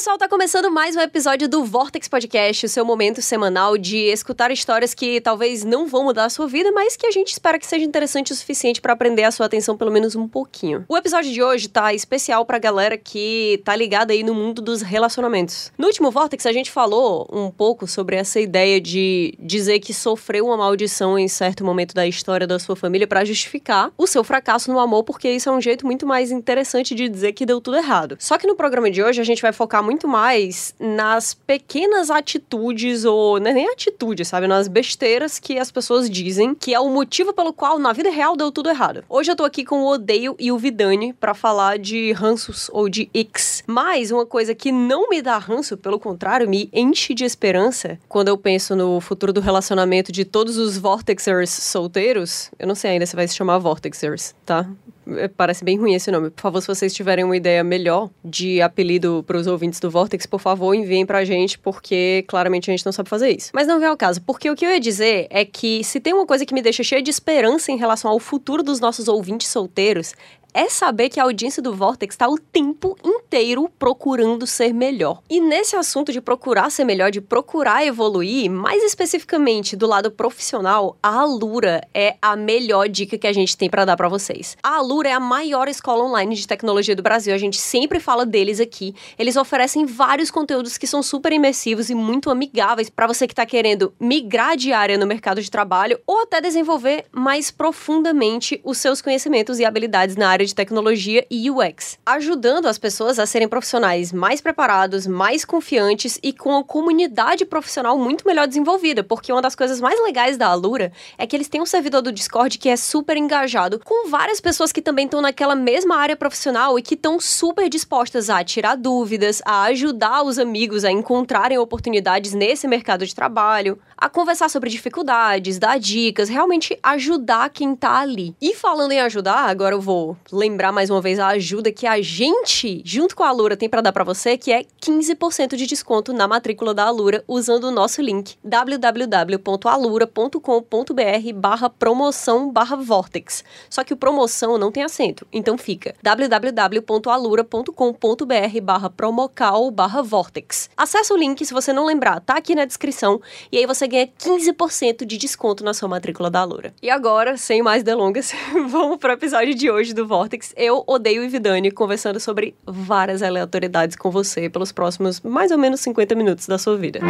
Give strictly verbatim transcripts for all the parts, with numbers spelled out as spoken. pessoal, tá começando mais um episódio do Vortex Podcast, o seu momento semanal de escutar histórias que talvez não vão mudar a sua vida, mas que a gente espera que seja interessante o suficiente pra prender a sua atenção pelo menos um pouquinho. O episódio de hoje tá especial pra galera que tá ligada aí no mundo dos relacionamentos. No último Vortex a gente falou um pouco sobre essa ideia de dizer que sofreu uma maldição em certo momento da história da sua família pra justificar o seu fracasso no amor, porque isso é um jeito muito mais interessante de dizer que deu tudo errado. Só que no programa de hoje a gente vai focar muito mais nas pequenas atitudes, ou não é nem atitude, sabe? Nas besteiras que as pessoas dizem que é o motivo pelo qual na vida real deu tudo errado. Hoje eu tô aqui com o Odeio e o Vidane pra falar de ranços ou de icks. Mas uma coisa que não me dá ranço, pelo contrário, me enche de esperança quando eu penso no futuro do relacionamento de todos os Vortexers solteiros. Eu não sei ainda se vai se chamar Vortexers, tá? Parece bem ruim esse nome. Por favor, se vocês tiverem uma ideia melhor de apelido para os ouvintes do Vortex, por favor, enviem pra gente, porque claramente a gente não sabe fazer isso. Mas não vem ao caso, porque o que eu ia dizer é que se tem uma coisa que me deixa cheia de esperança em relação ao futuro dos nossos ouvintes solteiros, é saber que a audiência do Vortex tá o tempo inteiro procurando ser melhor. E nesse assunto de procurar ser melhor, de procurar evoluir, mais especificamente do lado profissional, a Alura é a melhor dica que a gente tem pra dar pra vocês. A Alura é a maior escola online de tecnologia do Brasil, a gente sempre fala deles aqui. Eles oferecem vários conteúdos que são super imersivos e muito amigáveis pra você que tá querendo migrar de área no mercado de trabalho ou até desenvolver mais profundamente os seus conhecimentos e habilidades na área de tecnologia e U X, ajudando as pessoas a serem profissionais mais preparados, mais confiantes e com a comunidade profissional muito melhor desenvolvida, porque uma das coisas mais legais da Alura é que eles têm um servidor do Discord que é super engajado, com várias pessoas que também estão naquela mesma área profissional e que estão super dispostas a tirar dúvidas, a ajudar os amigos a encontrarem oportunidades nesse mercado de trabalho, a conversar sobre dificuldades, dar dicas, realmente ajudar quem tá ali. E falando em ajudar, agora eu vou lembrar mais uma vez a ajuda que a gente, junto com a Alura, tem pra dar pra você, que é quinze por cento de desconto na matrícula da Alura, usando o nosso link www.alura.com.br barra promoção barra Vortex. Só que o promoção não tem acento, então fica www.alura.com.br barra promocal barra Vortex. Acesse o link, se você não lembrar, tá aqui na descrição, e aí você ganha quinze por cento de desconto na sua matrícula da Alura. E agora, sem mais delongas, vamos pro episódio de hoje do Vortex. Eu, Odeio e Vidane, conversando sobre várias aleatoriedades com você pelos próximos mais ou menos cinquenta minutos da sua vida.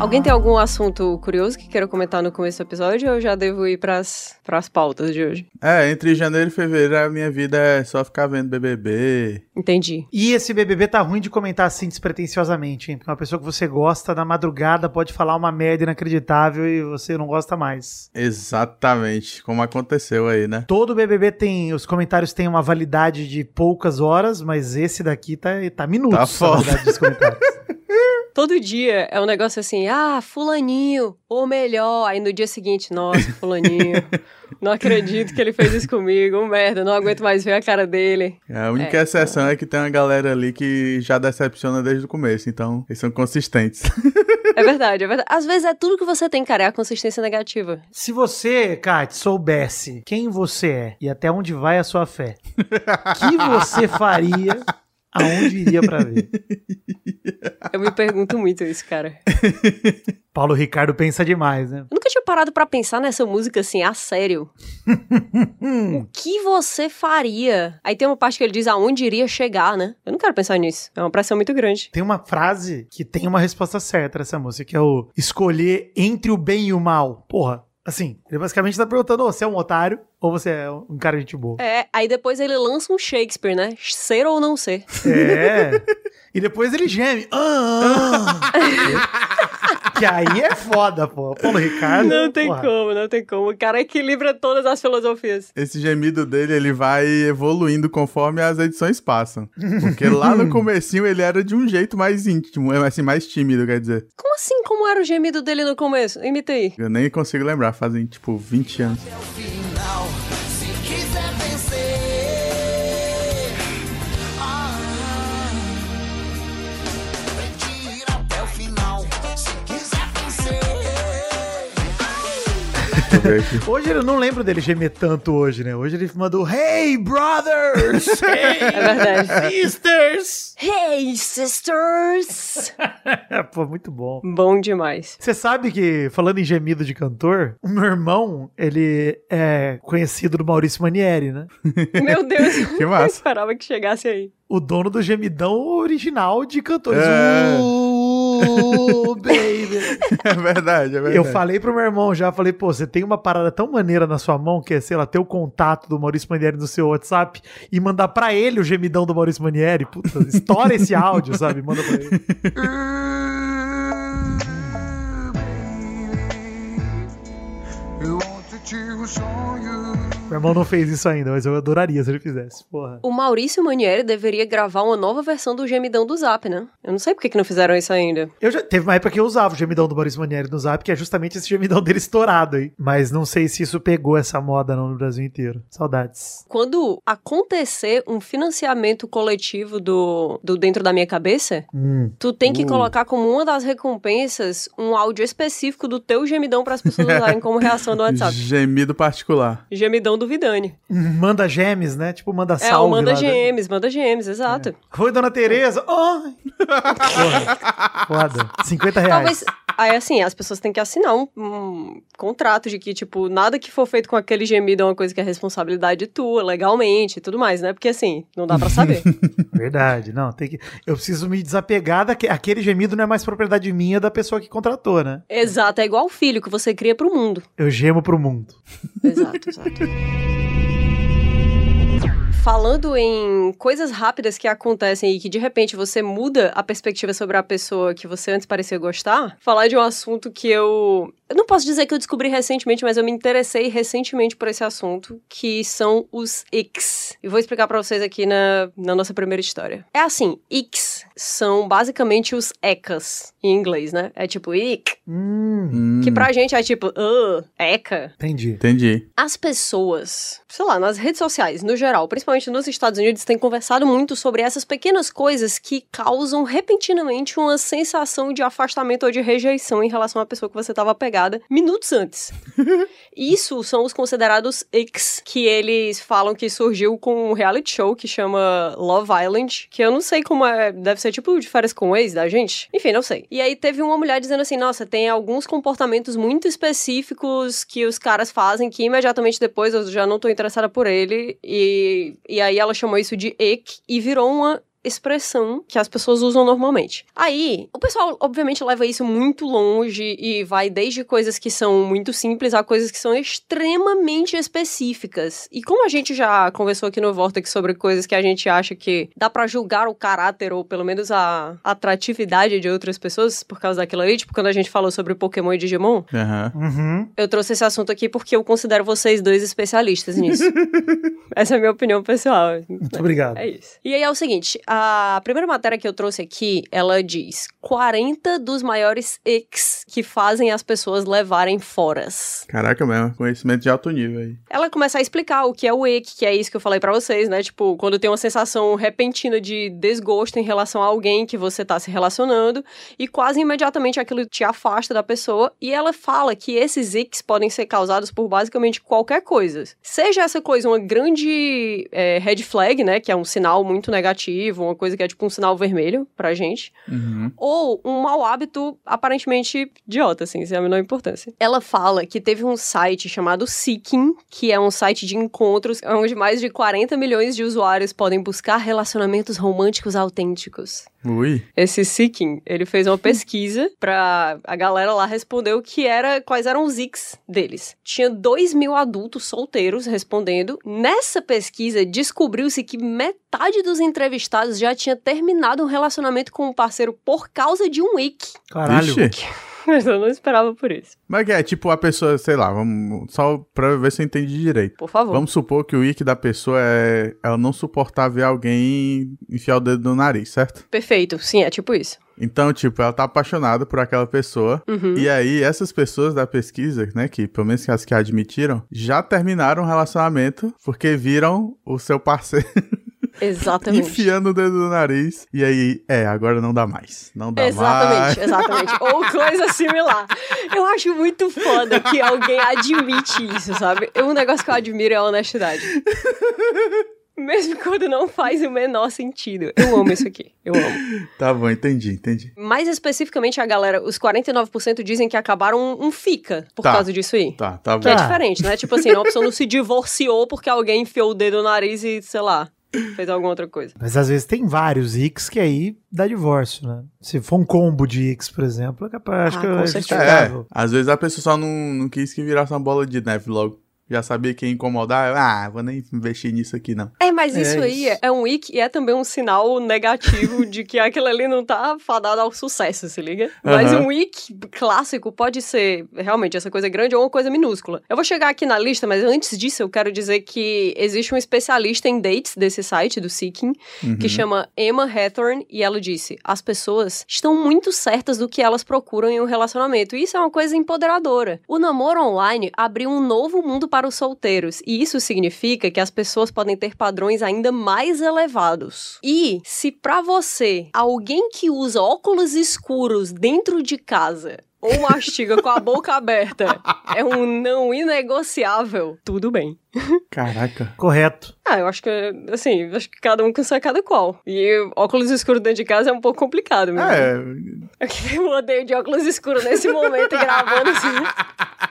Alguém tem algum assunto curioso que queira comentar no começo do episódio ou eu já devo ir pras, pras pautas de hoje? É, entre janeiro e fevereiro a minha vida é só ficar vendo B B B. Entendi. E esse B B B tá ruim de comentar assim despretensiosamente, hein? Porque uma pessoa que você gosta na madrugada pode falar uma merda inacreditável e você não gosta mais. Exatamente, como aconteceu aí, né? Todo B B B tem, os comentários têm uma validade de poucas horas, mas esse daqui tá, tá minutos tá foda. A validade dos comentários. Todo dia é um negócio assim, ah, fulaninho, ou melhor, aí no dia seguinte, nossa, fulaninho, não acredito que ele fez isso comigo, um merda, não aguento mais ver a cara dele. A única é, exceção é que tem uma galera ali que já decepciona desde o começo, então eles são consistentes. É verdade, é verdade. Às vezes é tudo que você tem, cara, é a consistência negativa. Se você, Kátia, soubesse quem você é e até onde vai a sua fé, o que você faria... Aonde iria pra ver? Eu me pergunto muito isso, cara. Paulo Ricardo pensa demais, né? Eu nunca tinha parado pra pensar nessa música assim, a sério. O que você faria? Aí tem uma parte que ele diz aonde iria chegar, né? Eu não quero pensar nisso. É uma pressão muito grande. Tem uma frase que tem uma resposta certa nessa música, que é o escolher entre o bem e o mal. Porra. Assim, ele basicamente tá perguntando, oh, você é um otário ou você é um cara de gente boa? É, aí depois ele lança um Shakespeare, né? Ser ou não ser. É. E depois ele geme. Ah, ah. Que aí é foda, pô. Paulo Ricardo... Não tem porra. como, não tem como. O cara equilibra todas as filosofias. Esse gemido dele, ele vai evoluindo conforme as edições passam. Porque lá no comecinho ele era de um jeito mais íntimo, assim, mais tímido, quer dizer. Como assim? Como era o gemido dele no começo? Imita aí. Eu nem consigo lembrar, fazem, tipo, vinte anos. Até o final, se quiser vencer. Hoje eu não lembro dele gemer tanto hoje, né? Hoje ele mandou Hey, brothers! Hey, é verdade. Sisters! Hey, sisters! Pô, muito bom. Bom demais. Você sabe que, falando em gemido de cantor, o meu irmão, ele é conhecido do Maurício Manieri, né? Meu Deus, que massa. Eu esperava que chegasse aí. O dono do gemidão original de cantores. É. Oh, baby. É verdade, é verdade. Eu falei pro meu irmão já, falei, pô, você tem uma parada tão maneira na sua mão, que é, sei lá, ter o contato do Maurício Manieri no seu WhatsApp e mandar pra ele o gemidão do Maurício Manieri. Puta, estoura esse áudio, sabe? Manda pra ele. Meu irmão não fez isso ainda, mas eu adoraria se ele fizesse, porra. O Maurício Manieri deveria gravar uma nova versão do gemidão do Zap, né? Eu não sei por que não fizeram isso ainda. Eu já, teve uma época que eu usava o gemidão do Maurício Manieri no Zap, que é justamente esse gemidão dele estourado aí. Mas não sei se isso pegou essa moda não no Brasil inteiro. Saudades. Quando acontecer um financiamento coletivo do, do Dentro da Minha Cabeça, hum. tu tem que uh. colocar como uma das recompensas um áudio específico do teu gemidão para as pessoas usarem como reação do WhatsApp. Gemido particular. Gemidão do Vidane. Manda gemes, né? Tipo, manda salve. É, manda gemes, da... manda gemes, exato. É. Oi, dona Tereza. Oh. Porra, foda. cinquenta reais. Talvez, aí assim, as pessoas têm que assinar um, um contrato de que, tipo, nada que for feito com aquele gemido é uma coisa que é responsabilidade tua, legalmente e tudo mais, né? Porque assim, não dá pra saber. Verdade, não, tem que... Eu preciso me desapegar daquele... Aquele gemido não é mais propriedade minha da pessoa que contratou, né? Exato, é igual o filho que você cria pro mundo. Eu gemo pro mundo. Exato, exato. Falando em coisas rápidas que acontecem e que de repente você muda a perspectiva sobre a pessoa que você antes parecia gostar, falar de um assunto que eu... Eu não posso dizer que eu descobri recentemente, mas eu me interessei recentemente por esse assunto, que são os X. E vou explicar pra vocês aqui na, na nossa primeira história. É assim, X são basicamente os ecas em inglês, né? É tipo ick, hum, que pra gente é tipo uh, eca. Entendi. Entendi. As pessoas, sei lá, nas redes sociais, no geral, principalmente nos Estados Unidos, tem conversado muito sobre essas pequenas coisas que causam repentinamente uma sensação de afastamento ou de rejeição em relação à pessoa que você estava pegada minutos antes. Isso são os considerados X, que eles falam que surgiu com um reality show que chama Love Island, que eu não sei como é, deve ser tipo de férias com o ex da gente. Enfim, não sei. E aí teve uma mulher dizendo assim, nossa, tem alguns comportamentos muito específicos que os caras fazem que imediatamente depois eu já não tô interessada por ele e... E aí ela chamou isso de ick e virou uma expressão que as pessoas usam normalmente. Aí, o pessoal, obviamente, leva isso muito longe e vai desde coisas que são muito simples a coisas que são extremamente específicas. E como a gente já conversou aqui no Vortex sobre coisas que a gente acha que dá pra julgar o caráter ou, pelo menos, a atratividade de outras pessoas por causa daquilo ali, tipo, quando a gente falou sobre Pokémon e Digimon, uhum. Uhum. eu trouxe esse assunto aqui porque eu considero vocês dois especialistas nisso. Essa é a minha opinião pessoal. Muito obrigado. É isso. E aí é o seguinte... A primeira matéria que eu trouxe aqui, ela diz quarenta dos maiores icks que fazem as pessoas levarem foras. Caraca, mesmo, conhecimento de alto nível aí. Ela começa a explicar o que é o ick, que é isso que eu falei pra vocês, né? Tipo, quando tem uma sensação repentina de desgosto em relação a alguém que você tá se relacionando e quase imediatamente aquilo te afasta da pessoa. E ela fala que esses icks podem ser causados por basicamente qualquer coisa. Seja essa coisa uma grande é, red flag, né? Que é um sinal muito negativo, uma coisa que é tipo um sinal vermelho pra gente, uhum. ou um mau hábito aparentemente idiota, assim, sem a menor importância. Ela fala que teve um site chamado Seeking, que é um site de encontros onde mais de quarenta milhões de usuários podem buscar relacionamentos românticos autênticos. Ui. Esse Seeking, ele fez uma pesquisa pra a galera lá responder o que era, quais eram os icks deles. Tinha dois mil adultos solteiros respondendo. Nessa pesquisa, descobriu-se que metade dos entrevistados já tinha terminado um relacionamento com um parceiro por causa de um ick. Caralho. Mas eu não esperava por isso. Mas que é, tipo, a pessoa, sei lá, vamos, só pra ver se eu entendi direito. Por favor. Vamos supor que o ick da pessoa é ela não suportar ver alguém enfiar o dedo no nariz, certo? Perfeito, sim, é tipo isso. Então, tipo, ela tá apaixonada por aquela pessoa, uhum. e aí essas pessoas da pesquisa, né, que pelo menos as que admitiram, já terminaram o relacionamento porque viram o seu parceiro... Exatamente. Enfiando o dedo no nariz. E aí, é, agora não dá mais. Não dá exatamente, mais. Exatamente, exatamente. Ou coisa similar. Eu acho muito foda que alguém admite isso, sabe? Um negócio que eu admiro é a honestidade. Mesmo quando não faz o menor sentido. Eu amo isso aqui, eu amo. Tá bom, entendi, entendi. Mais especificamente a galera, os quarenta e nove por cento dizem que acabaram um, um fica por tá, causa disso aí. Tá, tá bom. Que é diferente, né? Tipo assim, a opção não se divorciou porque alguém enfiou o dedo no nariz e, sei lá, fez alguma outra coisa. Mas às vezes tem vários icks que aí dá divórcio, né? Se for um combo de icks, por exemplo, é capaz, acho ah, que é justificável. É, às vezes a pessoa só não, não quis que virasse uma bola de neve logo. Já sabia que ia incomodar, ah, vou nem investir nisso aqui, não. É, mas isso é aí isso. é um ick e é também um sinal negativo de que aquilo ali não tá fadado ao sucesso, se liga? Uhum. Mas um ick clássico pode ser realmente essa coisa grande ou uma coisa minúscula. Eu vou chegar aqui na lista, mas antes disso eu quero dizer que existe um especialista em dates desse site, do Seeking, uhum. que chama Emma Hathorn, e ela disse, as pessoas estão muito certas do que elas procuram em um relacionamento, e isso é uma coisa empoderadora. O namoro online abriu um novo mundo para os solteiros, e isso significa que as pessoas podem ter padrões ainda mais elevados. E se pra você, alguém que usa óculos escuros dentro de casa ou mastiga com a boca aberta é um não inegociável, tudo bem. Caraca. Correto. Ah, eu acho que, assim, acho que cada um cansa cada qual. E óculos escuros dentro de casa é um pouco complicado mesmo. É. Eu odeio de óculos escuros nesse momento, gravando assim.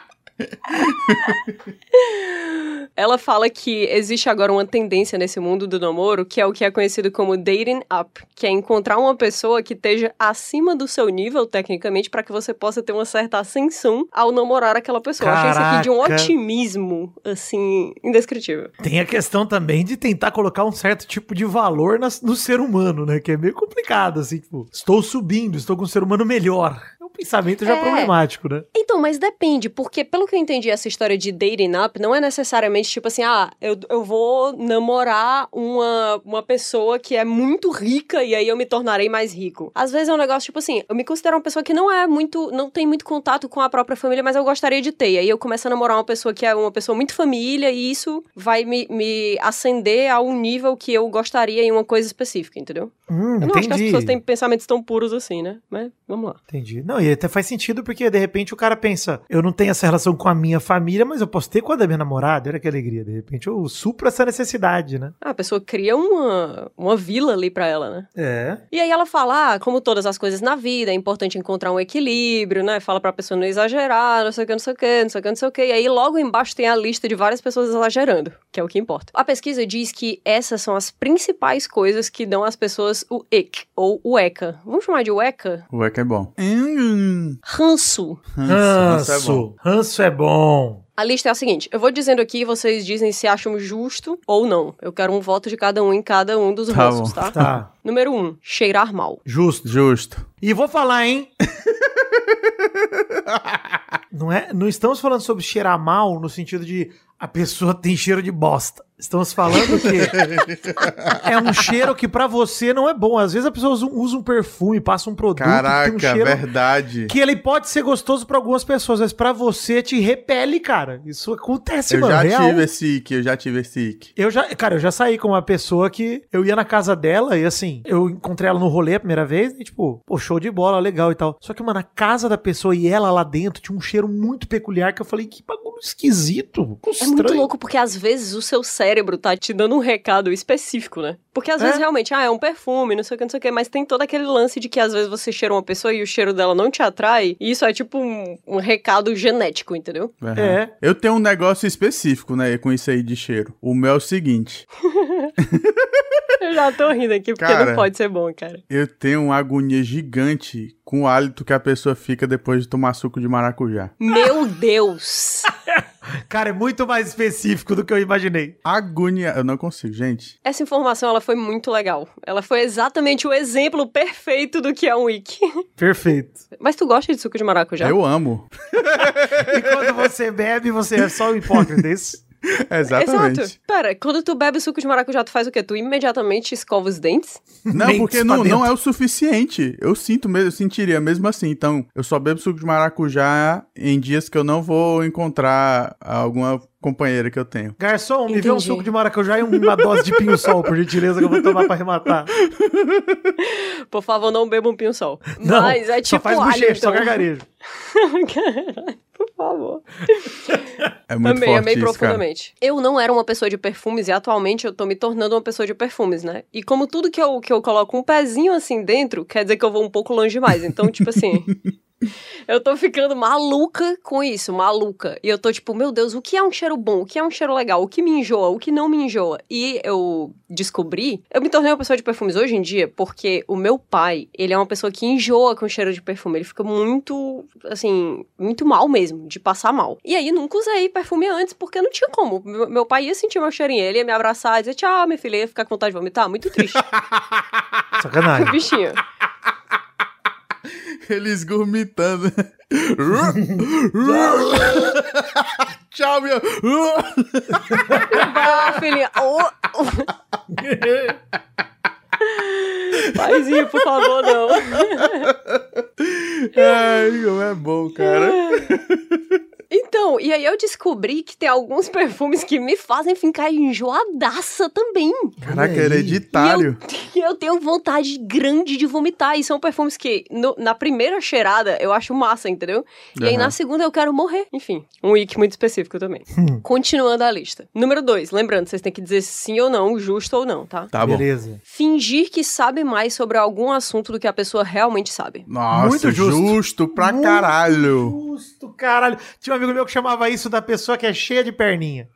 Ela fala que existe agora uma tendência nesse mundo do namoro, que é o que é conhecido como dating up, que é encontrar uma pessoa que esteja acima do seu nível, tecnicamente, para que você possa ter uma certa ascensão ao namorar aquela pessoa. Caraca. Eu achei isso aqui de um otimismo, assim, indescritível. Tem a questão também de tentar colocar um certo tipo de valor no ser humano, né? Que é meio complicado, assim, tipo, estou subindo, estou com um ser humano melhor. Pensamento já é problemático, né? Então, mas depende, porque pelo que eu entendi, essa história de dating up não é necessariamente tipo assim, ah, eu, eu vou namorar uma, uma pessoa que é muito rica e aí eu me tornarei mais rico. Às vezes é um negócio tipo assim, eu me considero uma pessoa que não é muito, não tem muito contato com a própria família, mas eu gostaria de ter. E aí eu começo a namorar uma pessoa que é uma pessoa muito família e isso vai me, me ascender a um nível que eu gostaria em uma coisa específica, entendeu? Hum, eu não entendi. Acho que as pessoas têm pensamentos tão puros assim, né? Mas vamos lá. Entendi. Não, e até faz sentido, porque de repente o cara pensa, eu não tenho essa relação com a minha família, mas eu posso ter com a da minha namorada, olha que alegria, de repente eu supro essa necessidade, né? Ah, a pessoa cria uma, uma vila ali pra ela, né? É. E aí ela fala, ah, como todas as coisas na vida, é importante encontrar um equilíbrio, né? Fala pra pessoa não exagerar, não sei o que, não sei o que, não sei o que, não sei o que, e aí logo embaixo tem a lista de várias pessoas exagerando, que é o que importa. A pesquisa diz que essas são as principais coisas que dão às pessoas o ick, ou o eca. Vamos chamar de ueca? O eca é bom. Hum. Ranço. Ranço. Ranço é bom. A lista é a seguinte, eu vou dizendo aqui e vocês dizem se acham justo ou não. Eu quero um voto de cada um em cada um dos tá ranços, tá? tá? Número um, cheirar mal. Justo. Justo. E vou falar, hein? Não é, não estamos falando sobre cheirar mal no sentido de a pessoa tem cheiro de bosta. Estamos falando que é um cheiro que pra você não é bom. Às vezes a pessoa usa um, usa um perfume, passa um produto. Caraca, que tem um cheiro verdade. Que ele pode ser gostoso pra algumas pessoas, mas pra você te repele, cara. Isso acontece, eu mano. Eu já real. tive esse ick, eu já tive esse ick. Eu já, cara, eu já saí com uma pessoa que eu ia na casa dela e assim, eu encontrei ela no rolê a primeira vez e tipo, pô, show de bola, legal e tal. Só que, mano, a casa da pessoa e ela lá dentro tinha um cheiro muito peculiar que eu falei, que bagulho esquisito. É estranho. Muito louco, porque às vezes o seu cérebro cérebro tá te dando um recado específico, né? Porque às é. vezes realmente, ah, é um perfume, não sei o que, não sei o que, mas tem todo aquele lance de que às vezes você cheira uma pessoa e o cheiro dela não te atrai, e isso é tipo um, um recado genético, entendeu? Uhum. É. Eu tenho um negócio específico, né, com isso aí de cheiro. O meu é o seguinte... Eu já tô rindo aqui, porque cara, não pode ser bom, cara. Eu tenho uma agonia gigante com o hálito que a pessoa fica depois de tomar suco de maracujá. Meu Deus! Cara, é muito mais específico do que eu imaginei. Agonia... Eu não consigo, gente. Essa informação, ela foi muito legal. Ela foi exatamente o exemplo perfeito do que é um wiki. Perfeito. Mas tu gosta de suco de maracujá? Eu amo. E quando você bebe, você é só um hipócrita, isso? Exatamente. Exato. Pera, quando tu bebe suco de maracujá, tu faz o quê? Tu imediatamente escova os dentes? Não, porque não, não é o suficiente. Eu sinto mesmo, eu sentiria mesmo assim. Então, eu só bebo suco de maracujá em dias que eu não vou encontrar alguma companheira que eu tenho. Garçom, me Entendi. vê um suco de maracujá e uma dose de pinho-sol, por gentileza, que eu vou tomar pra arrematar. Por favor, não beba um pinho-sol. Não, mas é tipo só faz bochecha, então. Só gargarejo. Caralho, por favor. É muito Também, forte amei isso, profundamente. Cara. Eu não era uma pessoa de perfumes e atualmente eu tô me tornando uma pessoa de perfumes, né? E como tudo que eu, que eu coloco um pezinho assim dentro, quer dizer que eu vou um pouco longe demais. Então, tipo assim... Eu tô ficando maluca com isso, maluca. E eu tô tipo, meu Deus, o que é um cheiro bom? O que é um cheiro legal? O que me enjoa? O que não me enjoa? E eu descobri... Eu me tornei uma pessoa de perfumes hoje em dia porque o meu pai, ele é uma pessoa que enjoa com cheiro de perfume. Ele fica muito, assim, muito mal mesmo, de passar mal. E aí nunca usei perfume antes porque não tinha como. Meu pai ia sentir meu cheirinho, ele ia me abraçar e dizer tchau, minha filha, ia ficar com vontade de vomitar. Muito triste. Sacanagem. Bichinho. Eles gourmitando. Tchau, meu. Vai, filhinha. Oh. Paizinho, por favor, não. Ai, como é bom, cara. Então, e aí eu descobri que tem alguns perfumes que me fazem ficar enjoadaça também. Caraca, hereditário. E eu, eu tenho vontade grande de vomitar. E são perfumes que, no, na primeira cheirada, eu acho massa, entendeu? E uhum. aí, na segunda, eu quero morrer. Enfim, um ick muito específico também. Continuando a lista. Número dois. Lembrando, vocês têm que dizer sim ou não, justo ou não, tá? Tá bom. Beleza. Fingir que sabe mais sobre algum assunto do que a pessoa realmente sabe. Nossa, muito justo. Justo pra muito caralho. Justo, caralho. Tinha uma amigo meu que chamava isso da pessoa que é cheia de perninha.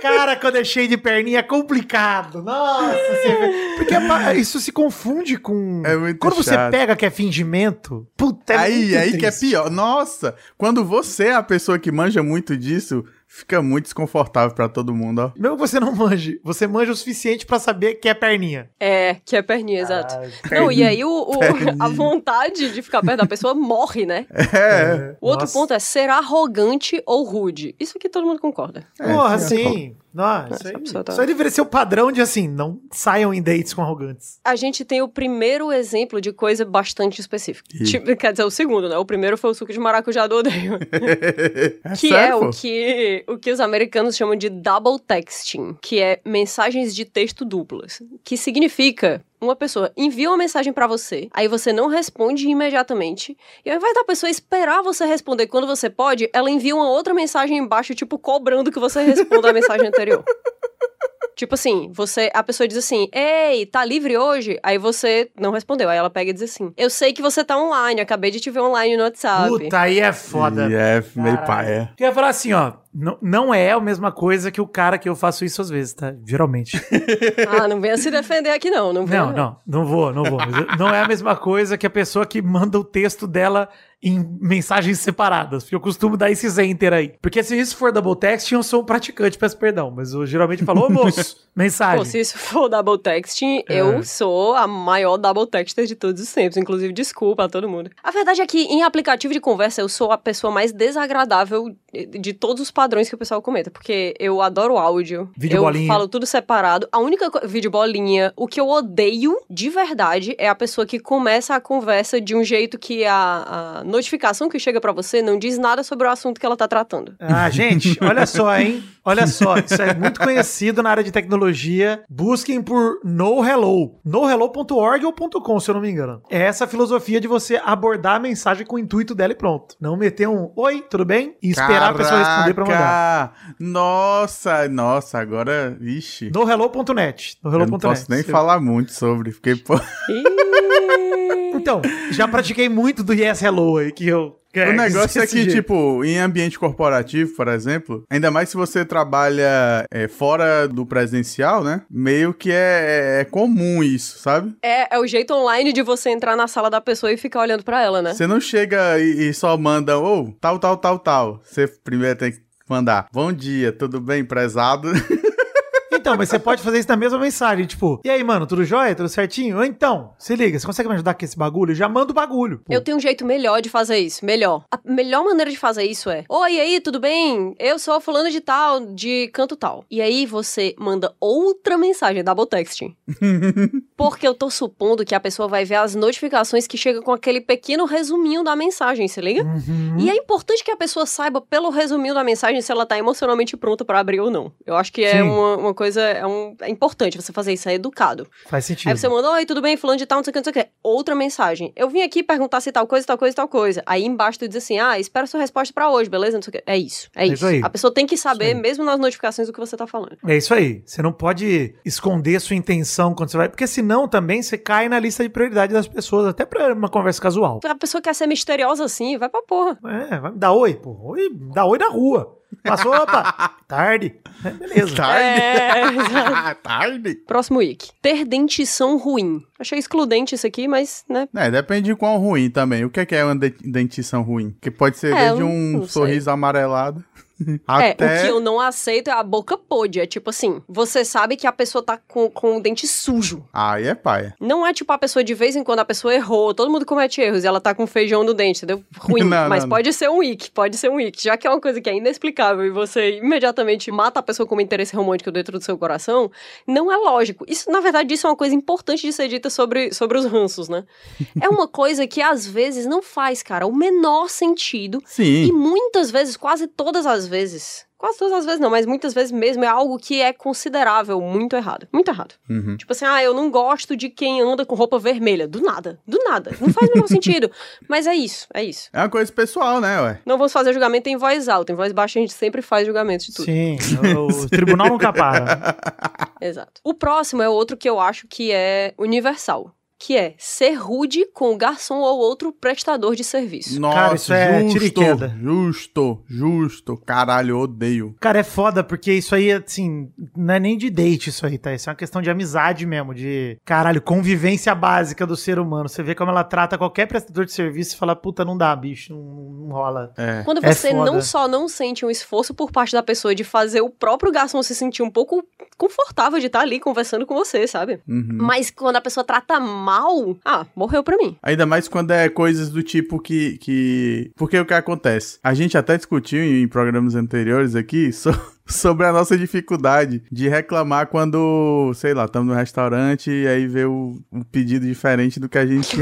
Cara, quando é cheio de perninha é complicado. Nossa, você... Porque isso se confunde com... É muito Quando chato. Você pega que é fingimento, puta, é aí, muito Aí triste. Que é pior. Nossa, quando você é a pessoa que manja muito disso... Fica muito desconfortável pra todo mundo, ó. Mesmo que você não manje, você manja o suficiente pra saber que é perninha. É, que é perninha, exato. Ah, perninha, não, e aí o, o, a vontade de ficar perto da pessoa morre, né? É. O outro Nossa. ponto é ser arrogante ou rude. Isso aqui todo mundo concorda. É, Porra, sim. Nossa, isso aí. Tá... Só deveria ser o padrão de, assim, não saiam em dates com arrogantes. A gente tem o primeiro exemplo de coisa bastante específica. Tipo, quer dizer, o segundo, né? O primeiro foi o suco de maracujá do odeio. É que sério, é pô? o que... o que os americanos chamam de double texting, que é mensagens de texto duplas, que significa... Uma pessoa envia uma mensagem pra você, aí você não responde imediatamente, e ao invés da pessoa esperar você responder quando você pode, ela envia uma outra mensagem embaixo, tipo, cobrando que você responda a mensagem anterior. Tipo assim, você, a pessoa diz assim, ei, tá livre hoje? Aí você não respondeu, aí ela pega e diz assim, eu sei que você tá online, acabei de te ver online no WhatsApp. Puta, aí é foda. E é meio paia. Eu ia falar assim, ó, não, não é a mesma coisa que o cara que eu faço isso às vezes, tá? Geralmente. Ah, não venha se defender aqui não, não venha. Não, não, não vou, não vou. Não é a mesma coisa que a pessoa que manda o texto dela... em mensagens separadas, porque eu costumo dar esses enter aí. Porque se isso for double texting, eu sou um praticante, peço perdão, mas eu geralmente falo, ô moço, mensagem. Pô, se isso for double texting, é. eu sou a maior double texter de todos os tempos, inclusive desculpa a todo mundo. A verdade é que em aplicativo de conversa, eu sou a pessoa mais desagradável de todos os padrões que o pessoal comenta, porque eu adoro áudio, vídeo eu bolinha. falo tudo separado, a única co... vídeo bolinha, o que eu odeio de verdade é a pessoa que começa a conversa de um jeito que a... a... notificação que chega pra você não diz nada sobre o assunto que ela tá tratando. Ah, gente, olha só, hein? Olha só, isso é muito conhecido na área de tecnologia. Busquem por nohello, nohello ponto org ou .com, se eu não me engano. É essa filosofia de você abordar a mensagem com o intuito dela e pronto. Não meter um oi, tudo bem? E esperar Caraca, a pessoa responder pra mandar. Nossa, nossa, agora, ixi. nohello ponto net. nohello ponto net. Eu não posso nem Sim. falar muito sobre, fiquei... Então, já pratiquei muito do yes, hello aí, que eu... O negócio é que, tipo, em ambiente corporativo, por exemplo, ainda mais se você trabalha é, fora do presencial, né? Meio que é, é comum isso, sabe? É, é o jeito online de você entrar na sala da pessoa e ficar olhando pra ela, né? Você não chega e, e só manda, ô, oh, tal, tal, tal, tal. Você primeiro tem que mandar, bom dia, tudo bem, prezado? Então, mas você pode fazer isso na mesma mensagem, tipo, e aí, mano, tudo jóia? Tudo certinho? Ou então, se liga, você consegue me ajudar com esse bagulho? Já manda o bagulho. Pô. Eu tenho um jeito melhor de fazer isso, melhor. A melhor maneira de fazer isso é, oi, e aí, tudo bem? Eu sou fulano de tal, de canto tal. E aí você manda outra mensagem, double texting. Porque eu tô supondo que a pessoa vai ver as notificações que chegam com aquele pequeno resuminho da mensagem, se liga? Uhum. E é importante que a pessoa saiba pelo resuminho da mensagem se ela tá emocionalmente pronta pra abrir ou não. Eu acho que é uma, uma coisa... É, um, é importante você fazer isso, é educado. Faz sentido. Aí você manda, oi, tudo bem, fulano de tal, não sei o que, não sei o que. Outra mensagem. Eu vim aqui perguntar se tal coisa, tal coisa, tal coisa. Aí embaixo tu diz assim, ah, espero sua resposta pra hoje, beleza? Não sei o que. É isso, é, é isso. isso aí. A pessoa tem que saber, mesmo nas notificações, o que você tá falando. É isso aí. Você não pode esconder sua intenção quando você vai... Porque senão também você cai na lista de prioridade das pessoas, até pra uma conversa casual. A pessoa quer ser misteriosa assim, vai pra porra. É, vai me dar oi, pô. Oi, dá oi na rua. Passou, opa, tarde. É, beleza. Tarde. É, tarde. Próximo week. Ter dentição ruim. Achei excludente isso aqui, mas, né? É, depende de qual ruim também. O que é, que é uma de- dentição ruim? Que pode ser é, desde um, um sorriso amarelado. Até... É, o que eu não aceito é a boca podre. É tipo assim, você sabe que a pessoa tá com, com o dente sujo. Aí é paia. Não é tipo a pessoa de vez em quando, a pessoa errou, todo mundo comete erros e ela tá com feijão no dente, entendeu? Ruim, não, mas não, pode não. ser um ick, pode ser um ick. Já que é uma coisa que é inexplicável e você imediatamente mata a pessoa com um interesse romântico dentro do seu coração, não é lógico. Isso, na verdade, isso é uma coisa importante de ser dita sobre, sobre os ranços, né? É uma coisa que às vezes não faz, cara, o menor sentido. Sim. E muitas vezes, quase todas as vezes, quase todas as vezes não, mas muitas vezes mesmo é algo que é considerável muito errado, muito errado. Uhum. Tipo assim, ah, eu não gosto de quem anda com roupa vermelha, do nada, do nada, não faz o menor sentido, mas é isso, é isso. É uma coisa pessoal, né, ué? Não vamos fazer julgamento em voz alta, em voz baixa a gente sempre faz julgamento de tudo. Sim, o tribunal nunca para. Exato. O próximo é outro que eu acho que é universal. Que é ser rude com o garçom ou outro prestador de serviço. Nossa, cara, isso é justo, tiriqueda. Justo, justo. Caralho, eu odeio. Cara, é foda, porque isso aí, assim, não é nem de date isso aí, tá? Isso é uma questão de amizade mesmo, de, caralho, convivência básica do ser humano. Você vê como ela trata qualquer prestador de serviço e fala, puta, não dá, bicho, não, não rola. É. Quando você é não só não sente um esforço por parte da pessoa de fazer o próprio garçom se sentir um pouco confortável de estar ali conversando com você, sabe? Uhum. Mas quando a pessoa trata mal, ah, morreu pra mim. Ainda mais quando é coisas do tipo que... que... Porque o que acontece? A gente até discutiu em programas anteriores aqui sobre... sobre a nossa dificuldade de reclamar quando, sei lá, estamos no restaurante e aí vê o, um pedido diferente do que a gente...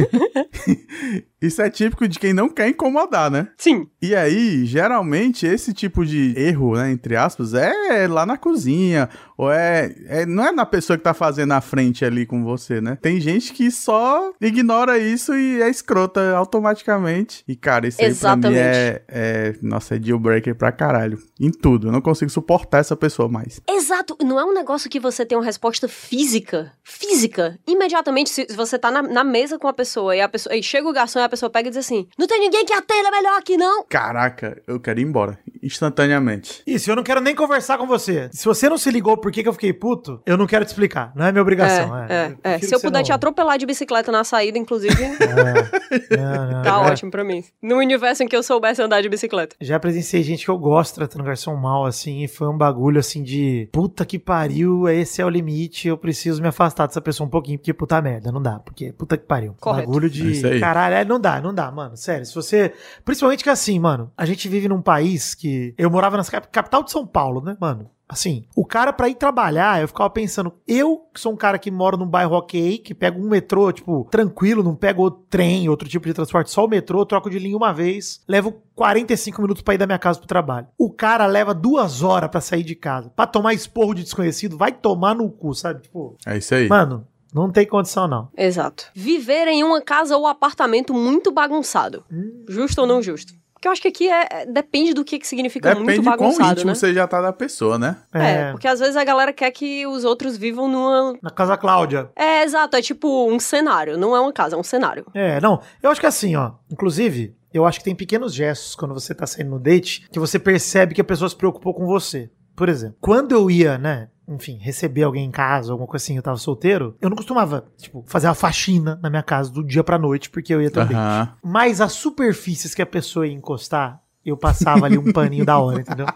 Isso é típico de quem não quer incomodar, né? Sim. E aí, geralmente, esse tipo de erro, né, entre aspas, é lá na cozinha, ou é, é... Não é na pessoa que tá fazendo a frente ali com você, né? Tem gente que só ignora isso e é escrota automaticamente. E, cara, isso aí Exatamente. pra mim é, é... Nossa, é deal breaker pra caralho. Em tudo. Eu não consigo suportar cortar essa pessoa mais. Exato. Não é um negócio que você tem uma resposta física. Física. Imediatamente, se você tá na, na mesa com a pessoa e a pessoa... E chega o garçom e a pessoa pega e diz assim, não tem ninguém que atenda melhor aqui, não. Caraca, eu quero ir embora. Instantaneamente. Isso, eu não quero nem conversar com você. Se você não se ligou por que, que eu fiquei puto, eu não quero te explicar. Não é minha obrigação. É, é, é. é. Se eu puder não... te atropelar de bicicleta na saída, inclusive... É. Não, não, tá não, ótimo é. pra mim. No universo em que eu soubesse andar de bicicleta. Já presenciei gente que eu gosto tratando garçom mal, assim, e foi um bagulho assim de puta que pariu, esse é o limite, eu preciso me afastar dessa pessoa um pouquinho, porque puta merda, não dá, porque puta que pariu. Correto. Bagulho de é caralho, é, não dá, não dá, mano, sério, se você, principalmente que assim, mano, a gente vive num país que, eu morava na capital de São Paulo, né, mano? Assim, o cara pra ir trabalhar, eu ficava pensando, eu que sou um cara que moro num bairro ok, que pego um metrô, tipo, tranquilo, não pego outro trem, outro tipo de transporte, só o metrô, troco de linha uma vez, levo quarenta e cinco minutos pra ir da minha casa pro trabalho. O cara leva duas horas pra sair de casa, pra tomar esporro de desconhecido, vai tomar no cu, sabe? Tipo, é isso aí. Mano... Não tem condição, não. Exato. Viver em uma casa ou apartamento muito bagunçado. Hum. Justo ou não justo? Porque eu acho que aqui é, é, depende do que, que significa depende muito bagunçado, né? Depende de quão íntimo você já tá da pessoa, né? É, é, porque às vezes a galera quer que os outros vivam numa... Na casa Cláudia. É, exato. É tipo um cenário. Não é uma casa, é um cenário. É, não. Eu acho que assim, ó. Inclusive... Eu acho que tem pequenos gestos quando você tá saindo no date que você percebe que a pessoa se preocupou com você. Por exemplo, quando eu ia, né, enfim, receber alguém em casa, alguma coisa assim, eu tava solteiro, eu não costumava, tipo, fazer uma faxina na minha casa do dia pra noite, porque eu ia também. Uhum. Mas as superfícies que a pessoa ia encostar, eu passava ali um paninho da hora, entendeu?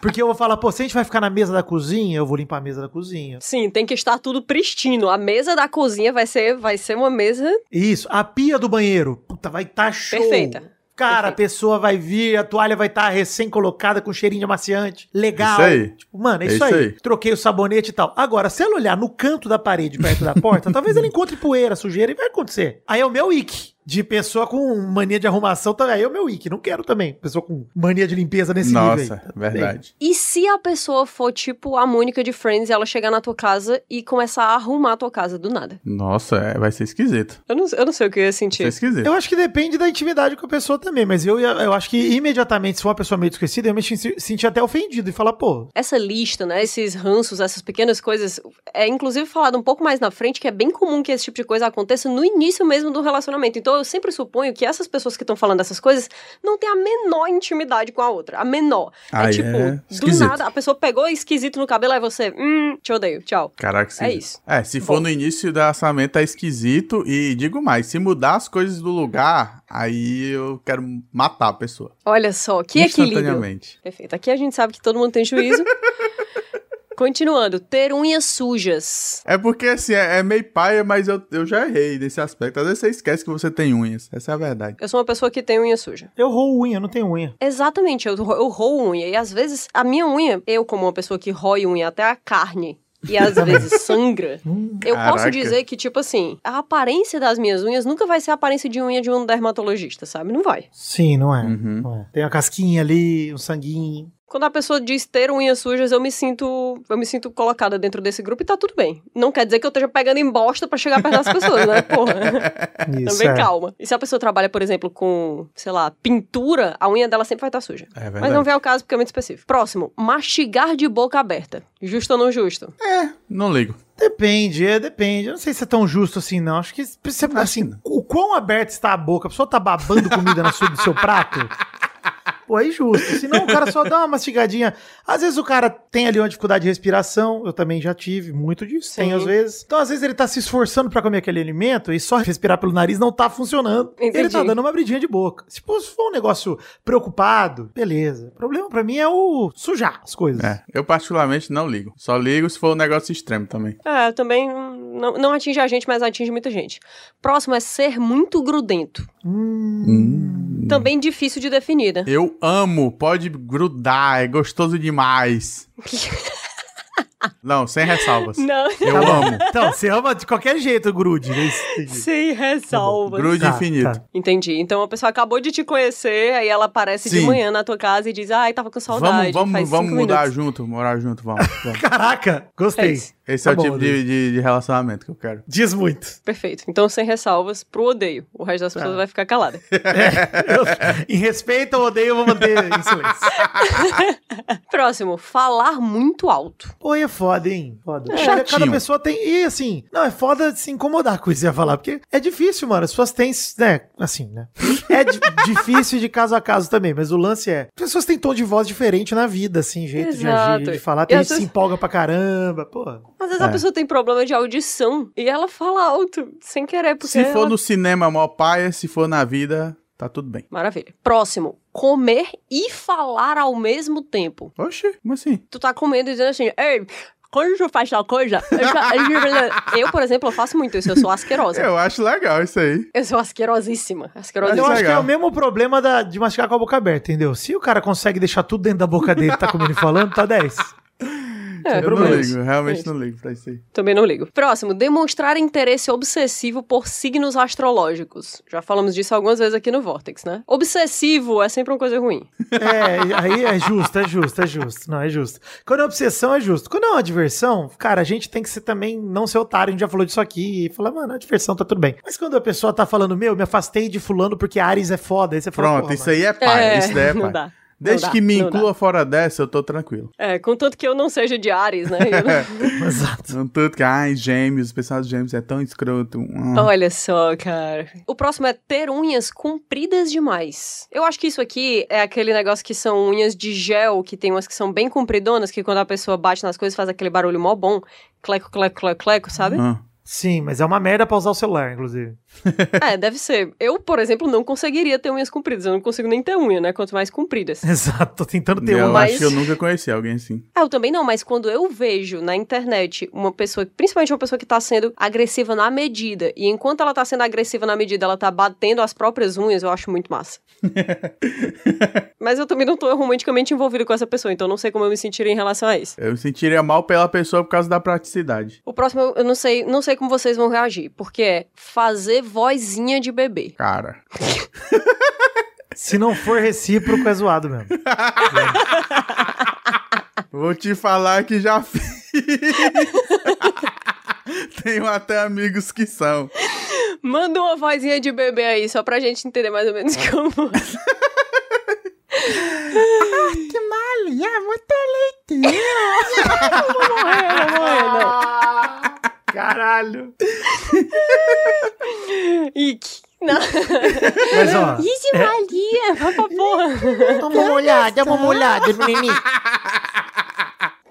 Porque eu vou falar, pô, se a gente vai ficar na mesa da cozinha, eu vou limpar a mesa da cozinha. Sim, tem que estar tudo pristino. A mesa da cozinha vai ser, vai ser uma mesa... Isso, a pia do banheiro, puta, vai estar show. Perfeita. Cara, perfeito. A pessoa vai vir, a toalha vai estar tá recém-colocada com cheirinho de amaciante. Legal. Isso aí. Tipo, mano, é, é isso, isso aí. aí. Troquei o sabonete e tal. Agora, se ela olhar no canto da parede, perto da porta, talvez ela encontre poeira, sujeira e vai acontecer. Aí é o meu ick. De pessoa com mania de arrumação, tá? Aí é o meu ick, não quero também. Pessoa com mania de limpeza nesse Nossa, nível aí. Nossa, verdade. E se a pessoa for tipo a Mônica de Friends e ela chegar na tua casa e começar a arrumar a tua casa do nada? Nossa, é, vai ser esquisito. Eu não, eu não sei o que eu ia sentir. Vai ser esquisito. Eu acho que depende da intimidade com a pessoa também, mas eu, eu acho que imediatamente, se for uma pessoa meio desconhecida, eu me senti até ofendido e falar, pô... Essa lista, né? Esses ranços, essas pequenas coisas, é inclusive falado um pouco mais na frente, que é bem comum que esse tipo de coisa aconteça no início mesmo do relacionamento. Então, eu sempre suponho que essas pessoas que estão falando essas coisas não têm a menor intimidade com a outra. A menor. Ah, é tipo, é do nada, a pessoa pegou esquisito no cabelo, aí você, hum, te odeio, tchau. Caraca, sim. É isso. É, se Bom. for no início da orçamento tá esquisito e digo mais, se mudar as coisas do lugar, aí eu quero matar a pessoa. Olha só, que equilíbrio. Perfeito. Aqui a gente sabe que todo mundo tem juízo. Continuando, ter unhas sujas. É porque, assim, é, é meio paia, mas eu, eu já errei nesse aspecto. Às vezes você esquece que você tem unhas. Essa é a verdade. Eu sou uma pessoa que tem unha suja. Eu roo unha, não tenho unha. Exatamente, eu, eu roo unha. E às vezes, a minha unha, eu como uma pessoa que rói unha até a carne... E às vezes sangra. Hum, eu caraca. posso dizer que, tipo assim, a aparência das minhas unhas nunca vai ser a aparência de unha de um dermatologista, sabe? Não vai. Sim, não é. Uhum. Não é. Tem uma casquinha ali, um sanguinho. Quando a pessoa diz ter unhas sujas, eu me sinto eu me sinto colocada dentro desse grupo e tá tudo bem. Não quer dizer que eu esteja pegando em bosta pra chegar perto das pessoas, né? Porra. Isso, também é. calma. E se a pessoa trabalha, por exemplo, com, sei lá, pintura, a unha dela sempre vai estar suja. É verdade. Mas não vem ao caso porque é muito específico. Próximo, mastigar de boca aberta. Justo ou não justo? É, não ligo. Depende, é, depende. Eu não sei se é tão justo assim, não. Acho que, assim, o quão aberto está a boca? A pessoa tá babando comida na sua do seu prato? Pô, é injusto. Senão o cara só dá uma mastigadinha. Às vezes o cara tem ali uma dificuldade de respiração. Eu também já tive muito disso. Sim. Tem às vezes. Então às vezes ele tá se esforçando pra comer aquele alimento e só respirar pelo nariz não tá funcionando. Entendi. Ele tá dando uma abridinha de boca. Se for um negócio preocupado, beleza. O problema pra mim é o sujar as coisas. É, eu particularmente não ligo. Só ligo se for um negócio extremo também. É, eu também não, não atinge a gente, mas atinge muita gente. Próximo é ser muito grudento. Hum... hum. Também difícil de definir, né? Eu amo, pode grudar, é gostoso demais. Não, sem ressalvas. Não. Eu tá amo. Então, você ama de qualquer jeito, grude. Sem ressalvas. Tá grude tá, infinito. Tá. Entendi. Então, a pessoa acabou de te conhecer, aí ela aparece Sim. de manhã na tua casa e diz, ai, tava com saudade. Vamos, vamos, Faz vamos mudar minutos. junto, morar junto, vamos. vamos. Caraca, gostei. Esse, Esse tá é o bom, tipo de, de, de relacionamento que eu quero. Diz muito. Perfeito. Então, sem ressalvas, pro odeio. O resto das pessoas tá. vai ficar calada. É, eu, em respeito ao odeio, eu vou manter em silêncio. Próximo, falar muito alto. Pô, é foda, hein? Foda. É. Cada pessoa tem... E, assim, não, é foda se incomodar com isso que eu ia falar, porque é difícil, mano. As pessoas têm... né? Assim, né? É d- difícil de caso a caso também, mas o lance é... As pessoas têm tom de voz diferente na vida, assim, jeito Exato. de agir, de falar. Tem gente que se empolga pra caramba, pô. Às vezes é. a pessoa tem problema de audição e ela fala alto, sem querer, porque Se ela... for no cinema, mó paia, se for na vida... Tá tudo bem. Maravilha. Próximo. Comer e falar ao mesmo tempo. Oxi, como assim? Tu tá comendo e dizendo assim, ei, quando tu faz tal coisa... Eu, por exemplo, eu faço muito isso, eu sou asquerosa. Eu acho legal isso aí. Eu sou asquerosíssima. asquerosíssima. Eu acho legal. que é o mesmo problema da, de mastigar com a boca aberta, entendeu? Se o cara consegue deixar tudo dentro da boca dele, tá comendo e falando, tá dez. É, eu não ligo, realmente não ligo pra isso aí. Também não ligo. Próximo, demonstrar interesse obsessivo por signos astrológicos. Já falamos disso algumas vezes aqui no Vortex, né? Obsessivo é sempre uma coisa ruim. É, aí é justo, é justo, é justo. Não, é justo. Quando é obsessão, é justo. Quando é uma diversão, cara, a gente tem que ser também, não ser otário, a gente já falou disso aqui, e falar, mano, a diversão tá tudo bem. Mas quando a pessoa tá falando, meu, me afastei de fulano porque Ares é foda, aí você fala, pronto, porra, isso mano. aí é pai, é, isso daí é pai. Dá. Desde dá, que me inclua dá. fora dessa, eu tô tranquilo. É, contanto que eu não seja de Ares, né? Não... Exato. Contanto que, ai, gêmeos, o pessoal de gêmeos é tão escroto. Hum. Olha só, cara. O próximo é ter unhas compridas demais. Eu acho que isso aqui é aquele negócio que são unhas de gel, que tem umas que são bem compridonas, que quando a pessoa bate nas coisas faz aquele barulho mó bom. Cleco, cleco, cleco, cleco, sabe? Ah. Sim, mas é uma merda pra usar o celular, inclusive. É, deve ser. Eu, por exemplo, não conseguiria ter unhas compridas. Eu não consigo nem ter unha, né? Quanto mais compridas. Exato, tô tentando ter unha. Eu mas... acho que eu nunca conheci alguém assim. Ah, eu também não, mas quando eu vejo na internet uma pessoa, principalmente uma pessoa que tá sendo agressiva na medida, e enquanto ela tá sendo agressiva na medida, ela tá batendo as próprias unhas, eu acho muito massa. Mas eu também não tô romanticamente envolvido com essa pessoa, então não sei como eu me sentiria em relação a isso. Eu me sentiria mal pela pessoa por causa da praticidade. O próximo, eu não sei, não sei como vocês vão reagir, porque é fazer vozinha de bebê. Cara. Se não for recíproco, é zoado mesmo. Vou te falar que já fiz. Tenho até amigos que são. Manda uma vozinha de bebê aí, só pra gente entender mais ou menos como. Ah, que malha, muito leitinho. Não vou morrer, não vou morrer, não. Caralho. Ick. Não. Mas, ó, isso é malia, vai pra porra. Dá uma olhada, dá uma olhada no mimimi.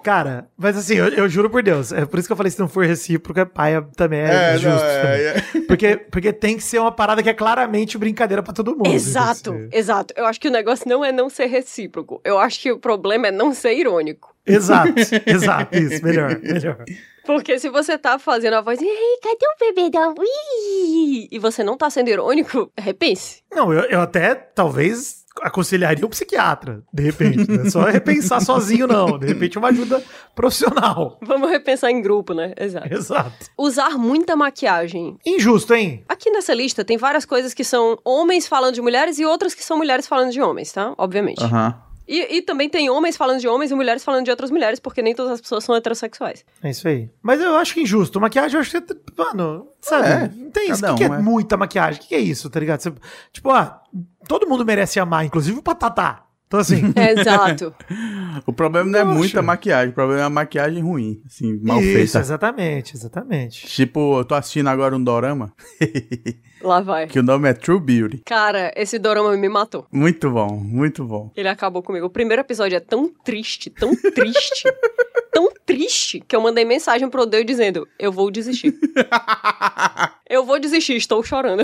Cara, mas assim, eu, eu juro por Deus, é por isso que eu falei, se não for recíproco, é paia também, é, é justo. Não, é, é. Porque, porque tem que ser uma parada que é claramente brincadeira pra todo mundo. Exato, assim. Exato. Eu acho que o negócio não é não ser recíproco, eu acho que o problema é não ser irônico. Exato, exato, isso, melhor, melhor. Porque se você tá fazendo a voz, ei, cadê o bebê da Wii? E você não tá sendo irônico, repense. Não, eu, eu até, talvez... aconselharia um psiquiatra, de repente, né? Só repensar sozinho, não. De repente, uma ajuda profissional. Vamos repensar em grupo, né? Exato. Exato. Usar muita maquiagem. Injusto, hein? Aqui nessa lista tem várias coisas que são homens falando de mulheres e outras que são mulheres falando de homens, tá? Obviamente. Aham. Uhum. E, e também tem homens falando de homens e mulheres falando de outras mulheres, porque nem todas as pessoas são heterossexuais. É isso aí. Mas eu acho que injusto. Maquiagem, eu acho que... Mano, sabe? É, não tem isso. O que, um, que é, é muita maquiagem? O que, que é isso, tá ligado? Você, tipo, ah, todo mundo merece amar, inclusive o Patatá. Então, assim... Exato. O problema não é Poxa. muita maquiagem, o problema é a maquiagem ruim, assim, mal isso, feita. Isso, exatamente, exatamente. Tipo, eu tô assistindo agora um dorama... Lá vai. Que o nome é True Beauty. Cara, esse dorama me matou. Muito bom, muito bom. Ele acabou comigo. O primeiro episódio é tão triste, tão triste, tão triste, que eu mandei mensagem pro Deus dizendo, eu vou desistir. Eu vou desistir, estou chorando.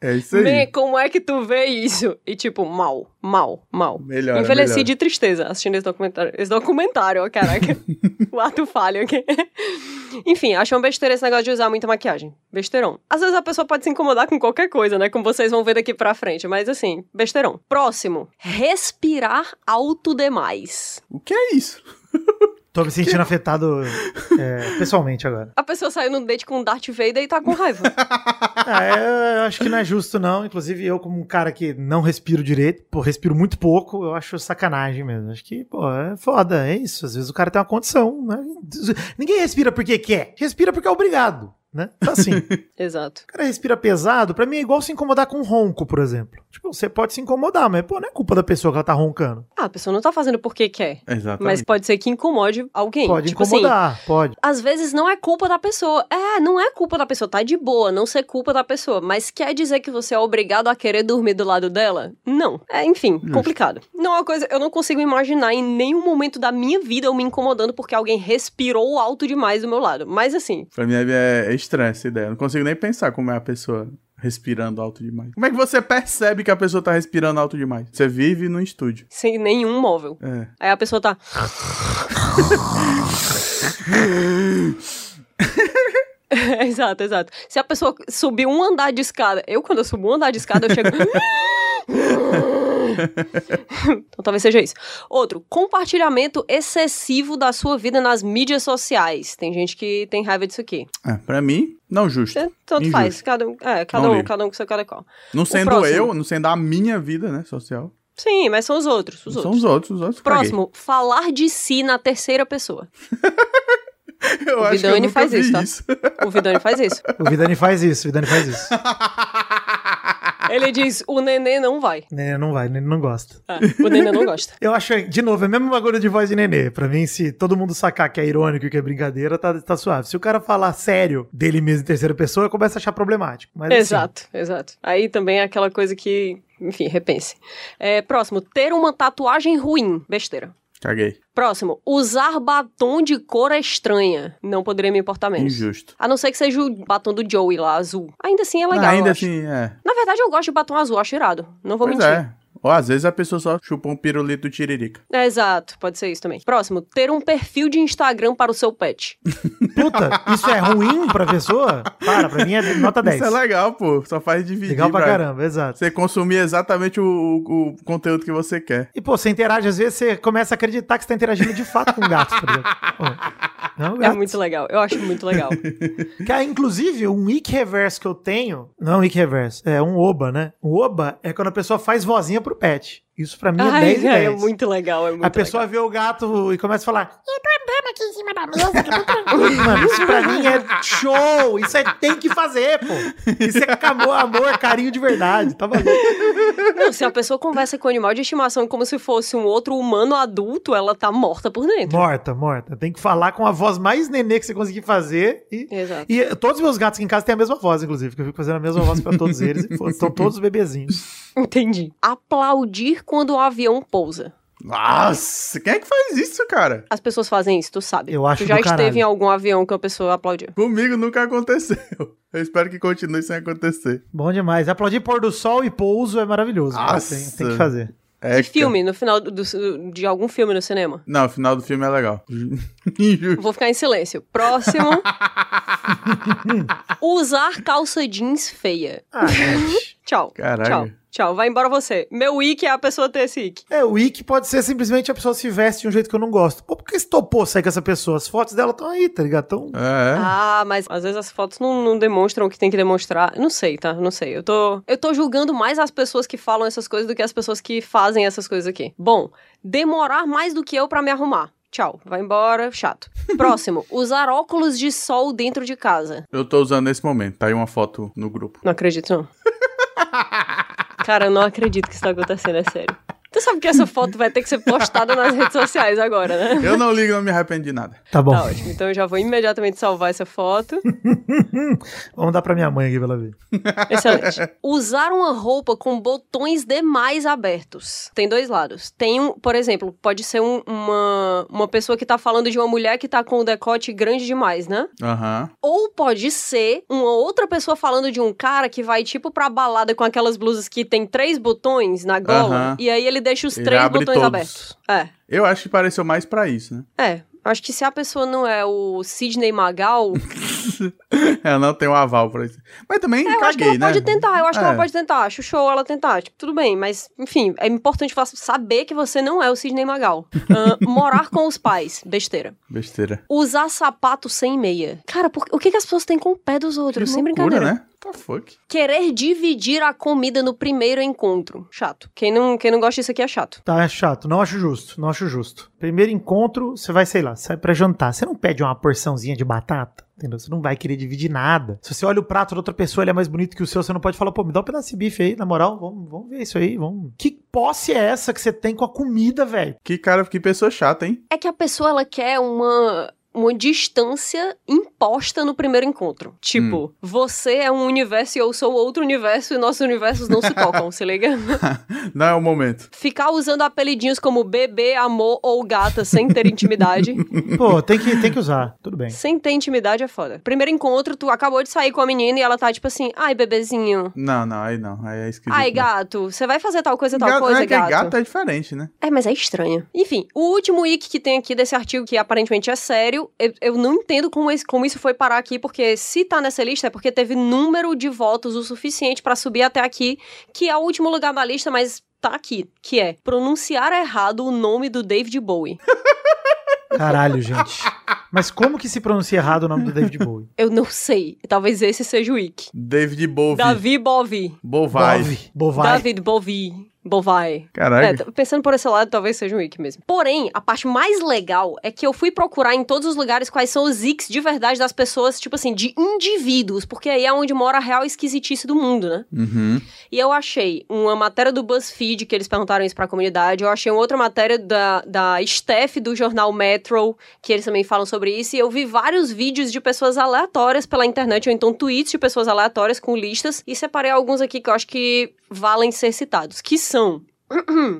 É isso aí. Bem, como é que tu vê isso? E tipo, mal, mal, mal. Melhor, Envelheci melhor. de tristeza assistindo esse documentário. Esse documentário, ó, caraca. O ato falho aqui. Enfim, acho uma besteira esse negócio de usar muita maquiagem. Besteirão. Às vezes a pessoa pode se incomodar com qualquer coisa, né? Como vocês vão ver daqui pra frente. Mas assim, besteirão. Próximo. Respirar alto demais. O que é isso? Tô me sentindo que... afetado é, pessoalmente agora. A pessoa saiu no date com o Darth Vader e tá com raiva. Ah, eu, eu acho que não é justo, não. Inclusive, eu, como um cara que não respiro direito, pô, respiro muito pouco, eu acho sacanagem mesmo. Acho que, pô, é foda, é isso. Às vezes o cara tem uma condição, né? Ninguém respira porque quer, respira porque é obrigado. Né? Tá assim. Exato. O cara respira pesado, pra mim é igual se incomodar com um ronco, por exemplo. Tipo, você pode se incomodar, mas pô, não é culpa da pessoa que ela tá roncando. Ah, a pessoa não tá fazendo porque quer. Exatamente. Mas pode ser que incomode alguém. Pode tipo incomodar, assim, pode. Às vezes não é culpa da pessoa. É, não é culpa da pessoa, tá de boa, não ser culpa da pessoa. Mas quer dizer que você é obrigado a querer dormir do lado dela? Não. É, enfim, Nossa. complicado. Não é uma coisa, eu não consigo imaginar em nenhum momento da minha vida eu me incomodando porque alguém respirou alto demais do meu lado. Mas assim... Pra mim é... estranha essa ideia. Eu não consigo nem pensar como é a pessoa respirando alto demais. Como é que você percebe que a pessoa tá respirando alto demais? Você vive num estúdio. Sem nenhum móvel. É. Aí a pessoa tá... Exato, exato. Se a pessoa subir um andar de escada... Eu, quando eu subo um andar de escada, eu chego... Então talvez seja isso. Outro, compartilhamento excessivo da sua vida nas mídias sociais. Tem gente que tem raiva disso aqui. É, pra mim, não justo. É, tanto Injusto. faz, cada um, é, cada um, cada um com seu cada qual. Não sendo eu, não sendo a minha vida, né, social. Sim, mas são os outros, os outros. São os outros, os outros. Próximo, falar de si na terceira pessoa. Eu o Vidane faz isso, tá? Isso. O Vidane faz isso. O Vidane faz isso, o Vidane faz isso. Ele diz, o nenê não vai. Nenê não vai, o nenê não gosta. Ah, o nenê não gosta. Eu acho, de novo, é a mesma bagulho de voz de nenê. Pra mim, se todo mundo sacar que é irônico e que é brincadeira, tá, tá suave. Se o cara falar sério dele mesmo em terceira pessoa, eu começo a achar problemático. Mas, exato, assim... exato. Aí também é aquela coisa que, enfim, repense. É, próximo, ter uma tatuagem ruim. Besteira. Caguei. Próximo. Usar batom de cor estranha. Não poderia me importar menos. Injusto. A não ser que seja o batom do Joey lá, azul. Ainda assim é legal. Não, ainda assim, é. Na verdade, eu gosto de batom azul, acho irado. Não vou pois mentir. É. Ou às vezes a pessoa só chupa um pirulito tiririca. É, exato, pode ser isso também. Próximo, ter um perfil de Instagram para o seu pet. Puta, isso é ruim pra pessoa? Para, pra mim é nota dez. Isso é legal, pô, só faz dividir. Legal pra, pra caramba, exato. Você consumir exatamente o, o, o conteúdo que você quer. E pô, você interage, às vezes você começa a acreditar que você tá interagindo de fato com gatos, por exemplo. Não, gato. É muito legal, eu acho muito legal. Cara, inclusive, um wiki reverso que eu tenho, não é um wiki reverso, é um oba, né? O oba é quando a pessoa faz vozinha pro pet. Isso pra mim é dez e dez. É muito legal, é muito legal. A pessoa legal. Vê o gato e começa a falar, eu tô andando aqui em cima da mesa, que eu tô tranquilo. Mano, isso pra mim é show, isso é tem que fazer, pô. Isso é amor, amor, carinho de verdade, tá maluco? Não, se a pessoa conversa com o animal de estimação como se fosse um outro humano adulto, ela tá morta por dentro. Morta, morta. Tem que falar com a voz mais nenê que você conseguir fazer. E, exato. E todos os meus gatos aqui em casa têm a mesma voz, inclusive, que eu fico fazendo a mesma voz pra todos eles. Estão todos os bebezinhos. Entendi. Aplaudir quando o avião pousa. Nossa, quem é que faz isso, cara? As pessoas fazem isso, tu sabe. Eu acho que tu já esteve em algum avião que a pessoa aplaudiu. Comigo nunca aconteceu. Eu espero que continue sem acontecer. Bom demais. Aplaudir pôr do sol e pouso é maravilhoso. Nossa. Tem, tem que fazer. É que filme, no final do, do, de algum filme no cinema. Não, o final do filme é legal. Vou ficar em silêncio. Próximo. Usar calça jeans feia. Ah, tchau. Caralho. Tchau. Tchau, vai embora você. Meu wiki é a pessoa ter esse wiki. É, o wiki pode ser simplesmente a pessoa se veste de um jeito que eu não gosto. Pô, por que você topou sair com essa pessoa? As fotos dela estão aí, tá ligado? Tão... É. Ah, mas às vezes as fotos não, não demonstram o que tem que demonstrar. Não sei, tá? Não sei. Eu tô, eu tô julgando mais as pessoas que falam essas coisas do que as pessoas que fazem essas coisas aqui. Bom, demorar mais do que eu pra me arrumar. Tchau, vai embora, chato. Próximo, usar óculos de sol dentro de casa. Eu tô usando nesse momento. Tá aí uma foto no grupo. Não acredito, não. Cara, eu não acredito que isso tá acontecendo, é sério. Tu sabe que essa foto vai ter que ser postada nas redes sociais agora, né? Eu não ligo, não me arrependo de nada. Tá bom. Tá ótimo, então eu já vou imediatamente salvar essa foto. Vamos dar pra minha mãe aqui, pela vida. Excelente. Usar uma roupa com botões demais abertos. Tem dois lados. Tem um, por exemplo, pode ser um, uma, uma pessoa que tá falando de uma mulher que tá com o decote grande demais, né? Aham. Uhum. Ou pode ser uma outra pessoa falando de um cara que vai, tipo, pra balada com aquelas blusas que tem três botões na gola, uhum. E aí ele deixa os ele três botões todos. Abertos. É. Eu acho que pareceu mais pra isso, né? É. Acho que se a pessoa não é o Sidney Magal... ela não tem um aval pra isso. Mas também é, eu caguei, acho que ela né? pode tentar. Eu acho é. que ela pode tentar. Acho show ela tentar. Tipo, tudo bem, mas, enfim, é importante saber que você não é o Sidney Magal. Uh, morar com os pais. Besteira. Besteira. Usar sapato sem meia. Cara, por... o que, que as pessoas têm com o pé dos outros? Que sem loucura, brincadeira. Né? What the fuck? Querer dividir a comida no primeiro encontro. Chato. Quem não, quem não gosta disso aqui é chato. Tá, é chato. Não acho justo. Não acho justo. Primeiro encontro, você vai, sei lá, sai pra jantar. Você não pede uma porçãozinha de batata? Entendeu? Você não vai querer dividir nada. Se você olha o prato da outra pessoa, ele é mais bonito que o seu, você não pode falar, pô, me dá um pedaço de bife aí, na moral, vamos, vamos ver isso aí, vamos... Que posse é essa que você tem com a comida, velho? Que cara, que pessoa chata, hein? É que a pessoa, ela quer uma... uma distância imposta no primeiro encontro. Tipo, hum. você é um universo e eu sou outro universo e nossos universos não se tocam, se liga? Não é o momento. Ficar usando apelidinhos como bebê, amor ou gata sem ter intimidade. Pô, tem que, tem que usar, tudo bem. Sem ter intimidade é foda. Primeiro encontro, tu acabou de sair com a menina e ela tá tipo assim, ai, bebezinho. Não, não, aí não, aí é esquisito. Ai, gato, você vai fazer tal coisa, tal gato, coisa, é que gato. Gato é diferente, né? É, mas é estranho. Enfim, o último ick que tem aqui desse artigo, que aparentemente é sério, Eu, eu não entendo como, esse, como isso foi parar aqui, porque se tá nessa lista é porque teve número de votos o suficiente pra subir até aqui, que é o último lugar da lista, mas tá aqui, que é pronunciar errado o nome do David Bowie. Caralho, gente. Mas como que se pronuncia errado o nome do David Bowie? Eu não sei. Talvez esse seja o wiki. David Bowie. Davi Bowie. Bovai. Bovai. David Bowie. Bovai. Caralho. É, pensando por esse lado, talvez seja um wiki mesmo. Porém, a parte mais legal é que eu fui procurar em todos os lugares quais são os icks de verdade das pessoas, tipo assim, de indivíduos, porque aí é onde mora a real esquisitice do mundo, né? Uhum. E eu achei uma matéria do BuzzFeed, que eles perguntaram isso pra comunidade, eu achei outra matéria da, da Steph, do jornal Metro, que eles também falam sobre isso, e eu vi vários vídeos de pessoas aleatórias pela internet, ou então tweets de pessoas aleatórias com listas, e separei alguns aqui que eu acho que valem ser citados, que são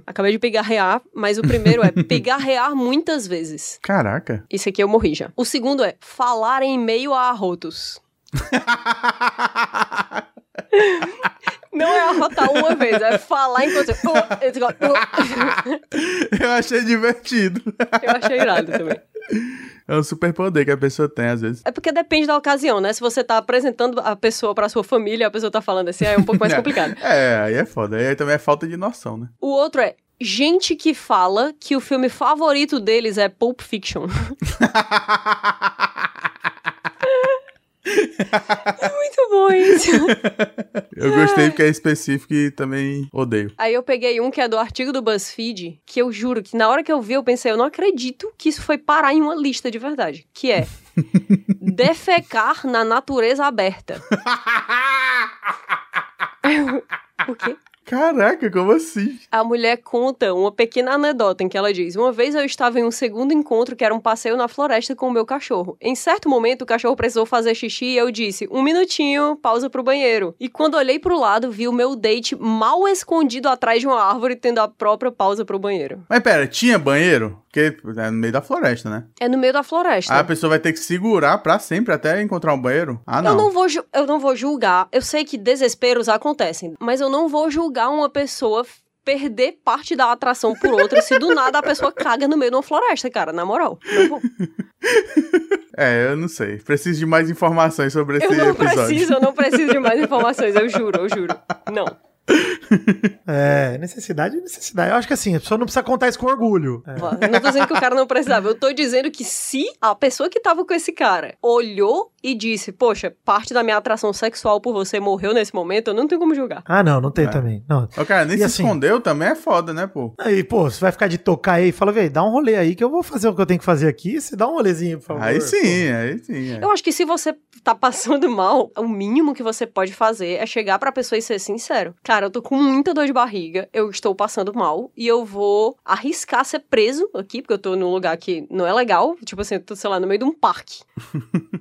Acabei de pigarrear, mas o primeiro é pigarrear muitas vezes. Caraca. Isso aqui eu morri já. O segundo é falar em meio a arrotos. Não é arrotar uma vez, é falar enquanto... Eu achei divertido. Eu achei irado também. É um super poder que a pessoa tem, às vezes. É porque depende da ocasião, né? Se você tá apresentando a pessoa pra sua família, a pessoa tá falando assim, aí é um pouco mais complicado. É, aí é foda. Aí também é falta de noção, né? O outro é gente que fala que o filme favorito deles é Pulp Fiction. É muito bom isso. Eu gostei porque é específico e também odeio. Aí eu peguei um que é do artigo do BuzzFeed, que eu juro que na hora que eu vi eu pensei, eu não acredito que isso foi parar em uma lista de verdade, que é defecar na natureza aberta. O quê? Caraca, como assim? A mulher conta uma pequena anedota em que ela diz: uma vez eu estava em um segundo encontro que era um passeio na floresta com o meu cachorro. Em certo momento, o cachorro precisou fazer xixi e eu disse, um minutinho, pausa pro banheiro. E quando olhei pro lado, vi o meu date mal escondido atrás de uma árvore tendo a própria pausa pro banheiro. Mas pera, tinha banheiro? Porque é no meio da floresta, né? É no meio da floresta. Ah, a pessoa vai ter que segurar pra sempre até encontrar um banheiro? Ah, não. Eu não vou, ju- eu não vou julgar. Eu sei que desesperos acontecem, mas eu não vou julgar uma pessoa perder parte da atração por outra se do nada a pessoa caga no meio de uma floresta, cara, na moral. Não vou. É, eu não sei. Preciso de mais informações sobre esse episódio. Eu não preciso, eu não preciso de mais informações, eu juro, eu juro. Não. É, necessidade é necessidade. Eu acho que assim, a pessoa não precisa contar isso com orgulho. É. Eu não tô dizendo que o cara não precisava. Eu tô dizendo que se a pessoa que tava com esse cara olhou e disse, poxa, parte da minha atração sexual por você morreu nesse momento, eu não tenho como julgar. Ah, não, não tem é. também. Não. O cara nem e se assim, escondeu também é foda, né, pô? Aí, pô, você vai ficar de tocar aí e fala, velho, dá um rolê aí que eu vou fazer o que eu tenho que fazer aqui. Você dá um rolezinho, por favor. Aí sim, pô. aí sim. É. Eu acho que se você tá passando mal, o mínimo que você pode fazer é chegar pra pessoa e ser sincero. Cara, Cara, eu tô com muita dor de barriga, eu estou passando mal e eu vou arriscar ser preso aqui, porque eu tô num lugar que não é legal, tipo assim, eu tô, sei lá, no meio de um parque.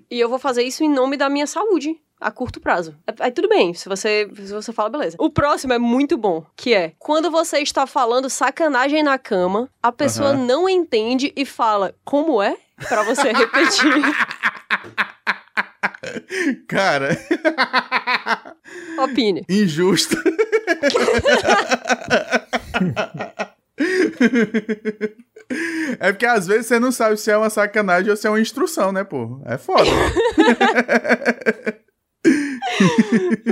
E eu vou fazer isso em nome da minha saúde, a curto prazo. Aí tudo bem, se você, se você fala, beleza. O próximo é muito bom, que é quando você está falando sacanagem na cama, a pessoa uhum. não entende e fala, como é? Pra você repetir. Cara... Opine. Injusto. É porque às vezes você não sabe se é uma sacanagem ou se é uma instrução, né, pô? É foda.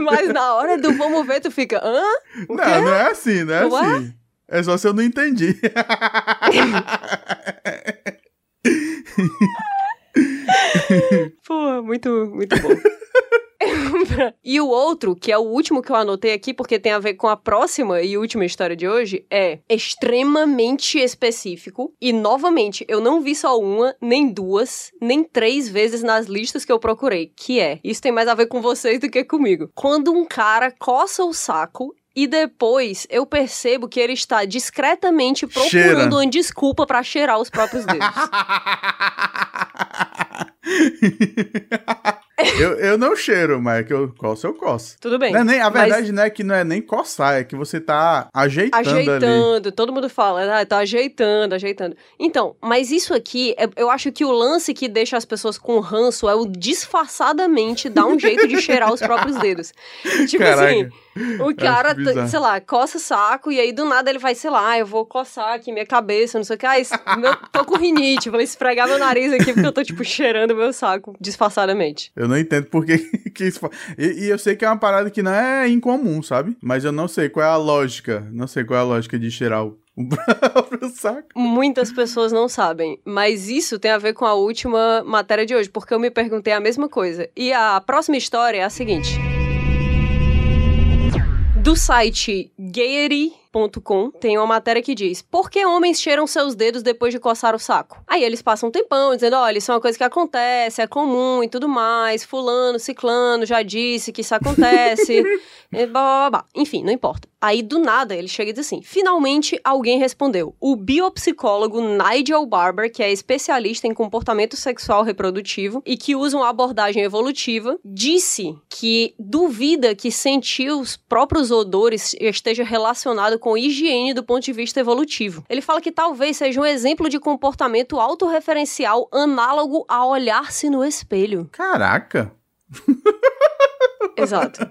Mas na hora do vamos ver, tu fica... Hã? Não, não é assim, não é What? assim. É só se eu não entendi. Pô, muito, muito bom. E o outro, que é o último que eu anotei aqui, porque tem a ver com a próxima e última história de hoje, é extremamente específico. E, novamente, eu não vi só uma, nem duas, nem três vezes nas listas que eu procurei, que é... Isso tem mais a ver com vocês do que comigo. Quando um cara coça o saco... E depois eu percebo que ele está discretamente procurando Cheira. uma desculpa pra cheirar os próprios dedos. eu, eu não cheiro, mas que eu coço, eu coço. Tudo bem. Não é nem, a verdade não é que não é nem coçar, é que você tá ajeitando Ajeitando, ali. Todo mundo fala, ah, tá ajeitando, ajeitando. Então, mas isso aqui, é, eu acho que o lance que deixa as pessoas com ranço é o disfarçadamente dar um jeito de cheirar os próprios dedos. Tipo Caraca. assim... O cara, t- sei lá, coça o saco e aí do nada ele vai, sei lá, eu vou coçar aqui minha cabeça, não sei o que, ah, esse, meu, tô com rinite, vou esfregar meu nariz aqui porque eu tô, tipo, cheirando meu saco disfarçadamente. Eu não entendo porque que isso... E, e eu sei que é uma parada que não é incomum, sabe? Mas eu não sei qual é a lógica, não sei qual é a lógica de cheirar o o saco. Muitas pessoas não sabem, mas isso tem a ver com a última matéria de hoje, porque eu me perguntei a mesma coisa. E a próxima história é a seguinte... Do site gayety ponto com tem uma matéria que diz: por que homens cheiram seus dedos depois de coçar o saco? Aí eles passam um tempão dizendo, olha, isso é uma coisa que acontece, é comum e tudo mais, fulano, ciclano já disse que isso acontece, blá, blá, blá. Enfim, não importa. Aí, do nada, ele chega e diz assim, finalmente alguém respondeu. O biopsicólogo Nigel Barber, que é especialista em comportamento sexual reprodutivo e que usa uma abordagem evolutiva, disse que duvida que sentir os próprios odores esteja relacionado com higiene do ponto de vista evolutivo. Ele fala que talvez seja um exemplo de comportamento autorreferencial análogo a olhar-se no espelho. Caraca! Exato.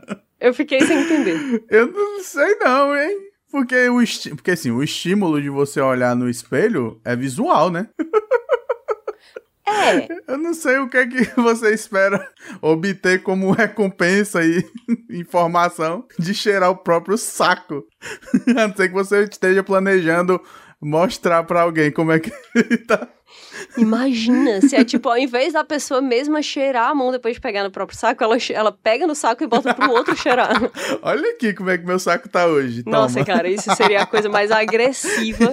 Eu fiquei sem entender. Eu não sei não, hein? Porque, o esti- porque assim, o estímulo de você olhar no espelho é visual, né? É. Eu não sei o que é que você espera obter como recompensa e informação de cheirar o próprio saco. A não ser que você esteja planejando mostrar pra alguém como é que ele tá. Imagina, se é tipo, ao invés da pessoa mesma cheirar a mão depois de pegar no próprio saco, ela, ela pega no saco e bota pro outro cheirar. Olha aqui como é que meu saco tá hoje. Nossa, toma. Cara, isso seria a coisa mais agressiva.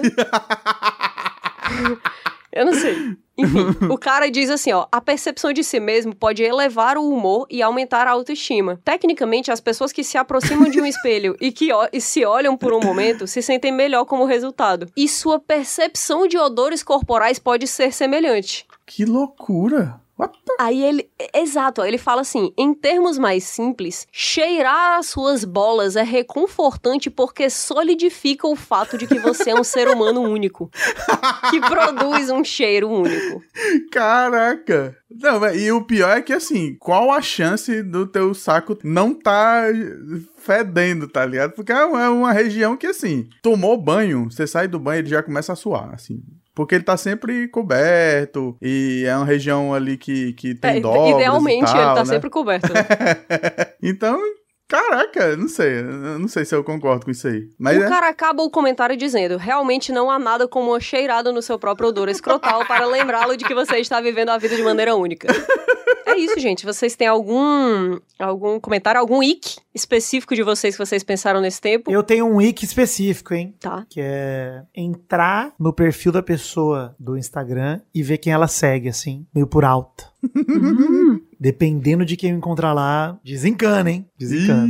Eu não sei. Enfim, o cara diz assim, ó, a percepção de si mesmo pode elevar o humor e aumentar a autoestima. Tecnicamente, as pessoas que se aproximam de um espelho e que o- e se olham por um momento se sentem melhor como resultado. E sua percepção de odores corporais pode ser semelhante. Que loucura! Aí ele, exato, ele fala assim, em termos mais simples, cheirar as suas bolas é reconfortante porque solidifica o fato de que você é um ser humano único, que produz um cheiro único. Caraca! Não, e o pior é que assim, qual a chance do teu saco não tá fedendo, tá ligado? Porque é uma região que assim, tomou banho, você sai do banho e ele já começa a suar, assim. Porque ele tá sempre coberto e é uma região ali que, que tem é, dobras. Idealmente, e tal, ele tá né? sempre coberto. Né? Então, caraca, não sei. Não sei se eu concordo com isso aí. Mas o é... cara acaba o comentário dizendo, realmente não há nada como uma cheirada no seu próprio odor escrotal para lembrá-lo de que você está vivendo a vida de maneira única. É isso, gente. Vocês têm algum, algum comentário, algum ick específico de vocês que vocês pensaram nesse tempo? Eu tenho um ick específico, hein? Tá. Que é entrar no perfil da pessoa do Instagram e ver quem ela segue, assim, meio por alto. Uhum. Dependendo de quem eu encontrar lá, desencana, hein? Desencana.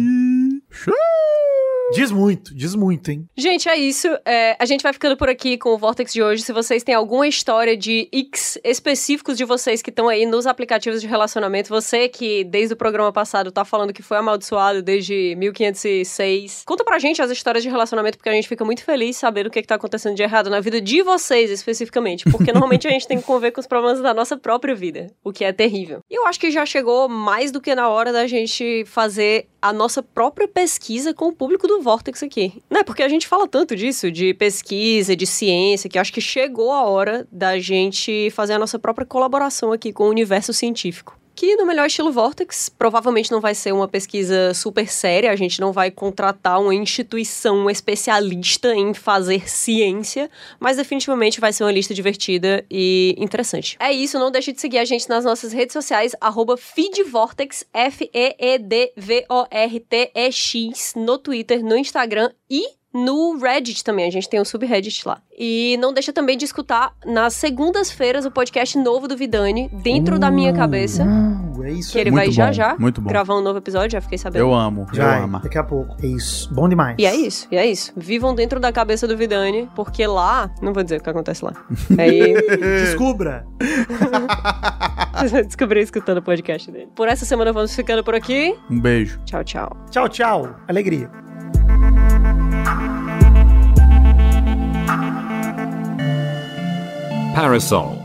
Diz muito, diz muito, hein? Gente, é isso. É, a gente vai ficando por aqui com o Vortex de hoje. Se vocês têm alguma história de icks específicos de vocês que estão aí nos aplicativos de relacionamento, você que desde o programa passado tá falando que foi amaldiçoado desde mil quinhentos e seis, conta pra gente as histórias de relacionamento, porque a gente fica muito feliz sabendo o que, que tá acontecendo de errado na vida de vocês, especificamente. Porque normalmente a gente tem que conviver com os problemas da nossa própria vida, o que é terrível. E eu acho que já chegou mais do que na hora da gente fazer a nossa própria pesquisa com o público do Vortex aqui, né? Porque a gente fala tanto disso, de pesquisa, de ciência, que acho que chegou a hora da gente fazer a nossa própria colaboração aqui com o universo científico. Que no melhor estilo Vortex, provavelmente não vai ser uma pesquisa super séria, a gente não vai contratar uma instituição especialista em fazer ciência, mas definitivamente vai ser uma lista divertida e interessante. É isso, não deixe de seguir a gente nas nossas redes sociais, arroba feedvortex, F E E D V O R T E X, no Twitter, no Instagram e no Reddit também, a gente tem um subreddit lá. E não deixa também de escutar nas segundas-feiras o podcast novo do Vidane, Dentro uh, da Minha Cabeça. Uh, é isso. Que ele vai bom, já já muito bom. Gravar um novo episódio, já fiquei sabendo. Eu amo, já eu amo. Daqui a pouco. É isso, bom demais. E é isso, e é isso. Vivam dentro da cabeça do Vidane, porque lá... Não vou dizer o que acontece lá. Aí... Descubra! Vocês vão descobrir escutando o podcast dele. Por essa semana vamos ficando por aqui. Um beijo. Tchau, tchau. Tchau, tchau. Alegria. Parasol.